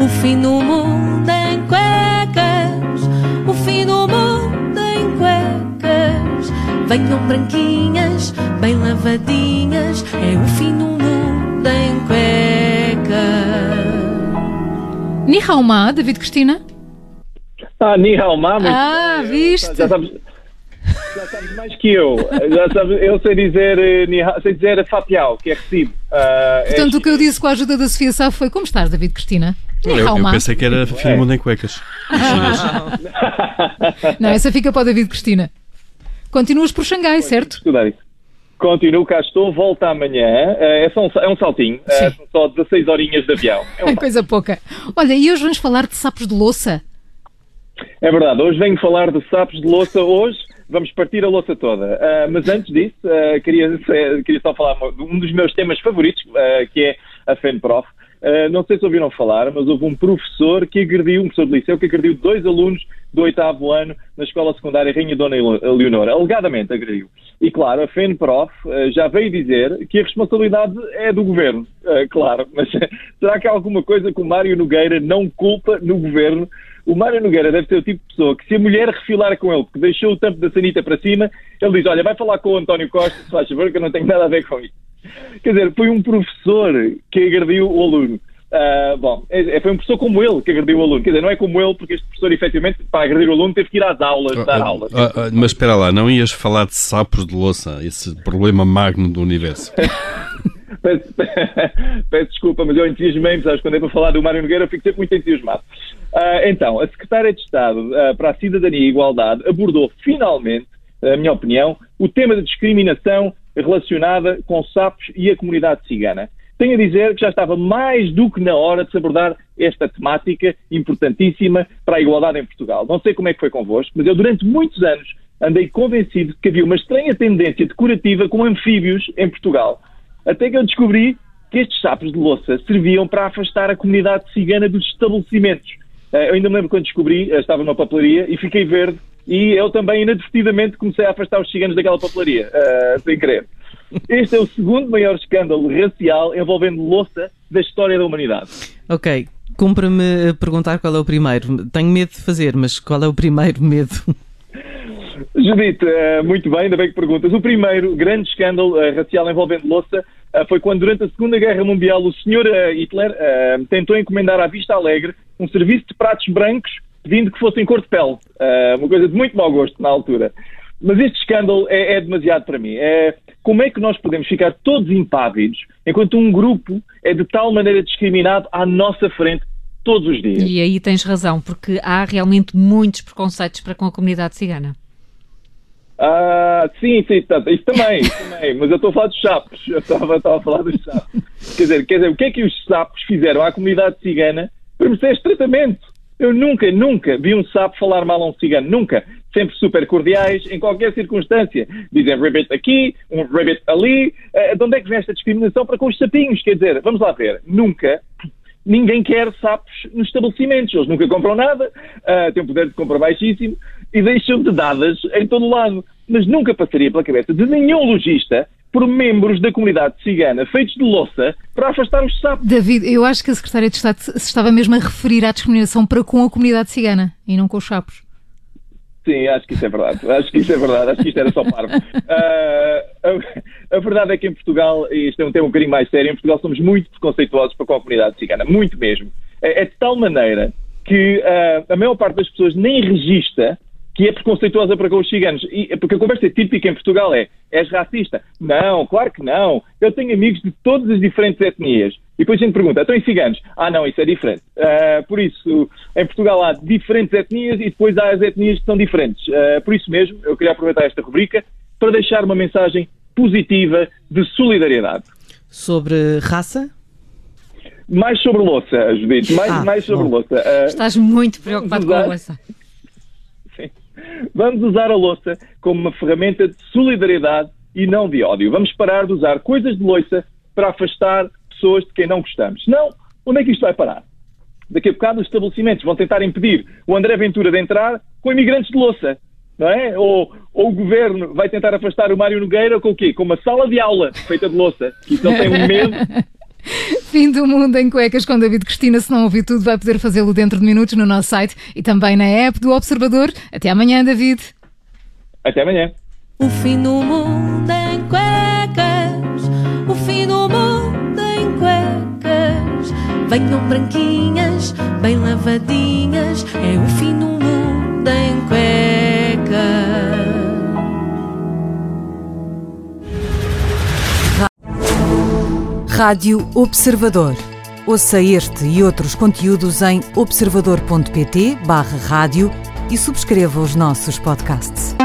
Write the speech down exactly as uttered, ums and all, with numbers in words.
O fim do mundo em cuecas, o fim do mundo em cuecas. Venham branquinhas, bem lavadinhas, é o fim do mundo em cuecas. Ni hao ma, David Cristina? Ah, ni hao ma, muito ah, bem. Viste? Já sabes, já sabes mais que eu. Já sabes, eu sei dizer, sei dizer fapiao, que é recibo. Uh, Portanto, é... o que eu disse com a ajuda da Sofia Sá foi: como estás, David Cristina? Eu, eu pensei que era fim do mundo em cuecas. Não, essa fica para o David Cristina. Continuas por Xangai, certo? Continuo, cá estou, volto amanhã. É só um, é um saltinho, é, são só dezasseis horinhas de avião. É um coisa pouca. Olha, e hoje vamos falar de sapos de louça? É verdade, hoje venho falar de sapos de louça, hoje vamos partir a louça toda. Uh, mas antes disso, uh, queria, queria só falar de um dos meus temas favoritos, uh, que é a FENPROF. Uh, não sei se ouviram falar, mas houve um professor que agrediu, um professor de liceu, que agrediu dois alunos do oitavo ano na escola secundária Rainha Dona Leonor. Alegadamente agrediu. E claro, a FENPROF uh, já veio dizer que a responsabilidade é do governo. Uh, claro, mas será que há alguma coisa que o Mário Nogueira não culpa no governo? O Mário Nogueira deve ser o tipo de pessoa que, se a mulher refilar com ele, porque deixou o tampo da sanita para cima, ele diz: olha, vai falar com o António Costa, se faz favor, que eu não tenho nada a ver com isso. Quer dizer, foi um professor que agrediu o aluno. Uh, bom, é, foi um professor como ele que agrediu o aluno. Quer dizer, não é como ele, porque este professor, efetivamente, para agredir o aluno, teve que ir às aulas, oh, dar oh, aulas. Oh, oh, mas espera lá, não ias falar de sapos de louça, esse problema magno do universo. peço, peço desculpa, mas eu entusiasmei-me, sabes, quando é para falar do Mário Nogueira, eu fico sempre muito entusiasmado. Uh, então, a Secretária de Estado uh, para a Cidadania e a Igualdade abordou finalmente, na minha opinião, o tema da discriminação relacionada com sapos e a comunidade cigana. Tenho a dizer que já estava mais do que na hora de se abordar esta temática importantíssima para a igualdade em Portugal. Não sei como é que foi convosco, mas eu durante muitos anos andei convencido de que havia uma estranha tendência decorativa com anfíbios em Portugal. Até que eu descobri que estes sapos de louça serviam para afastar a comunidade cigana dos estabelecimentos. Eu ainda me lembro quando descobri, estava numa papelaria e fiquei verde. E eu também, inadvertidamente, comecei a afastar os ciganos daquela papelaria, uh, sem querer. Este é o segundo maior escândalo racial envolvendo louça da história da humanidade. Ok, cumpre-me perguntar qual é o primeiro. Tenho medo de fazer, mas qual é o primeiro medo? Judite, uh, muito bem, ainda bem que perguntas. O primeiro grande escândalo uh, racial envolvendo louça uh, foi quando, durante a Segunda Guerra Mundial, o senhor uh, Hitler uh, tentou encomendar à Vista Alegre um serviço de pratos brancos pedindo que fossem cor de pele, uh, uma coisa de muito mau gosto na altura. Mas este escândalo é, é demasiado para mim. É, como é que nós podemos ficar todos impávidos enquanto um grupo é de tal maneira discriminado à nossa frente todos os dias? E aí tens razão, porque há realmente muitos preconceitos para com a comunidade cigana. Ah, sim, sim, isso também, isso também, mas eu estou a falar dos sapos, eu estava, estava a falar dos sapos. Quer dizer, quer dizer, o que é que os sapos fizeram à comunidade cigana para merecer este tratamento? Eu nunca, nunca vi um sapo falar mal a um cigano, nunca. Sempre super cordiais, em qualquer circunstância. Dizem rabbit aqui, um rabbit ali. Uh, de onde é que vem esta discriminação para com os sapinhos? Quer dizer, vamos lá ver, nunca, ninguém quer sapos nos estabelecimentos. Eles nunca compram nada, uh, têm um poder de compra baixíssimo e deixam de dadas em todo o lado. Mas nunca passaria pela cabeça de nenhum lojista por membros da comunidade cigana, feitos de louça, para afastar os sapos. David, eu acho que a Secretária de Estado se estava mesmo a referir à discriminação para com a comunidade cigana e não com os sapos. Sim, acho que isso é verdade. Acho que isso é verdade. Acho que isto era só parvo. Uh, a, a verdade é que em Portugal, e isto é um tema um bocadinho mais sério, em Portugal somos muito preconceituosos para com a comunidade cigana. Muito mesmo. É, é de tal maneira que uh, a maior parte das pessoas nem registra que é preconceituosa para com os ciganos. E, porque a conversa típica em Portugal é: és racista? Não, claro que não. Eu tenho amigos de todas as diferentes etnias. E depois a gente pergunta: então e ciganos? Ah, não, isso é diferente. Uh, por isso, em Portugal há diferentes etnias e depois há as etnias que são diferentes. Uh, por isso mesmo, eu queria aproveitar esta rubrica para deixar uma mensagem positiva de solidariedade. Sobre raça? Mais sobre louça, Judite. Mais, ah, mais sobre bom. louça. Uh, Estás muito preocupado com a louça. Vamos usar a louça como uma ferramenta de solidariedade e não de ódio. Vamos parar de usar coisas de louça para afastar pessoas de quem não gostamos. Senão, onde é que isto vai parar? Daqui a bocado os estabelecimentos vão tentar impedir o André Ventura de entrar com imigrantes de louça, não é? Ou, ou o governo vai tentar afastar o Mário Nogueira com o quê? Com uma sala de aula feita de louça. Isso não tem um medo. Fim do Mundo em Cuecas com David Cristina. Se não ouviu tudo, vai poder fazê-lo dentro de minutos no nosso site e também na app do Observador. Até amanhã, David. Até amanhã. O fim do mundo em cuecas, o fim do mundo em cuecas. Venham branquinhas, bem lavadinhas, é o fim do mundo em cuecas. Rádio Observador. Ouça este e outros conteúdos em observador ponto pt barra rádio e subscreva os nossos podcasts.